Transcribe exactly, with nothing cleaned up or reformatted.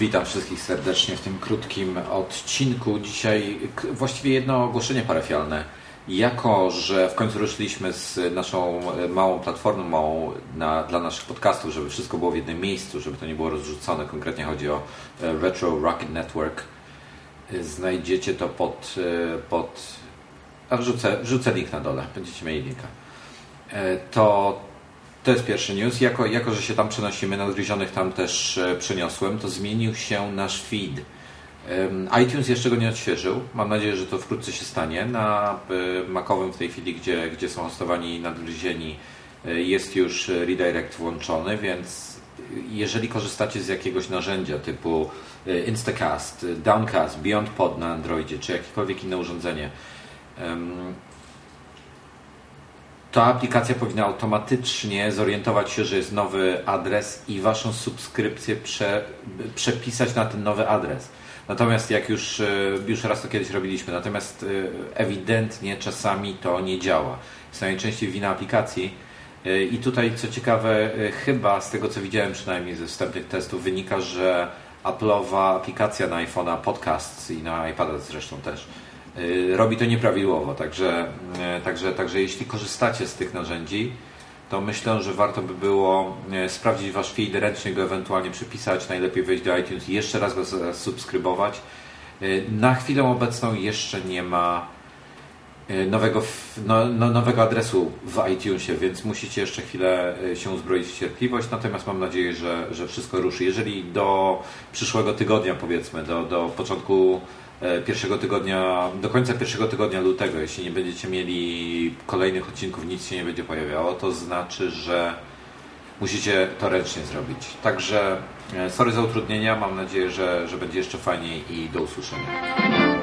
Witam wszystkich serdecznie w tym krótkim odcinku. Dzisiaj właściwie jedno ogłoszenie parafialne. Jako że w końcu ruszyliśmy z naszą małą platformą małą na, dla naszych podcastów, żeby wszystko było w jednym miejscu, żeby to nie było rozrzucone. Konkretnie chodzi o Retro Rocket Network. Znajdziecie to pod... pod a wrzucę, wrzucę link na dole. Będziecie mieli linka. To... To jest pierwszy news. Jako, jako że się tam przenosimy, nadgryzionych tam też przeniosłem, to zmienił się nasz feed. iTunes jeszcze go nie odświeżył. Mam nadzieję, że to wkrótce się stanie. Na Macowym w tej chwili, gdzie, gdzie są hostowani nadgryzieni, jest już redirect włączony, więc jeżeli korzystacie z jakiegoś narzędzia typu Instacast, Downcast, BeyondPod na Androidzie, czy jakiekolwiek inne urządzenie, ta aplikacja powinna automatycznie zorientować się, że jest nowy adres i Waszą subskrypcję prze, przepisać na ten nowy adres. Natomiast jak już, już raz to kiedyś robiliśmy, natomiast ewidentnie czasami to nie działa. Jest najczęściej wina aplikacji i tutaj co ciekawe, chyba z tego co widziałem przynajmniej ze wstępnych testów wynika, że Apple'owa aplikacja na iPhone'a Podcasts i na iPada zresztą też robi to nieprawidłowo, także, także, także jeśli korzystacie z tych narzędzi, to myślę, że warto by było sprawdzić Wasz feed, ręcznie go ewentualnie przypisać, najlepiej wejść do iTunes i jeszcze raz go zasubskrybować. Na chwilę obecną jeszcze nie ma nowego, no, no, nowego adresu w iTunesie, więc musicie jeszcze chwilę się uzbroić w cierpliwość, natomiast mam nadzieję, że, że wszystko ruszy. Jeżeli do przyszłego tygodnia, powiedzmy, do, do początku pierwszego tygodnia, do końca pierwszego tygodnia lutego, jeśli nie będziecie mieli kolejnych odcinków, nic się nie będzie pojawiało, to znaczy, że musicie to ręcznie zrobić. Także sorry za utrudnienia, mam nadzieję, że, że będzie jeszcze fajniej i do usłyszenia.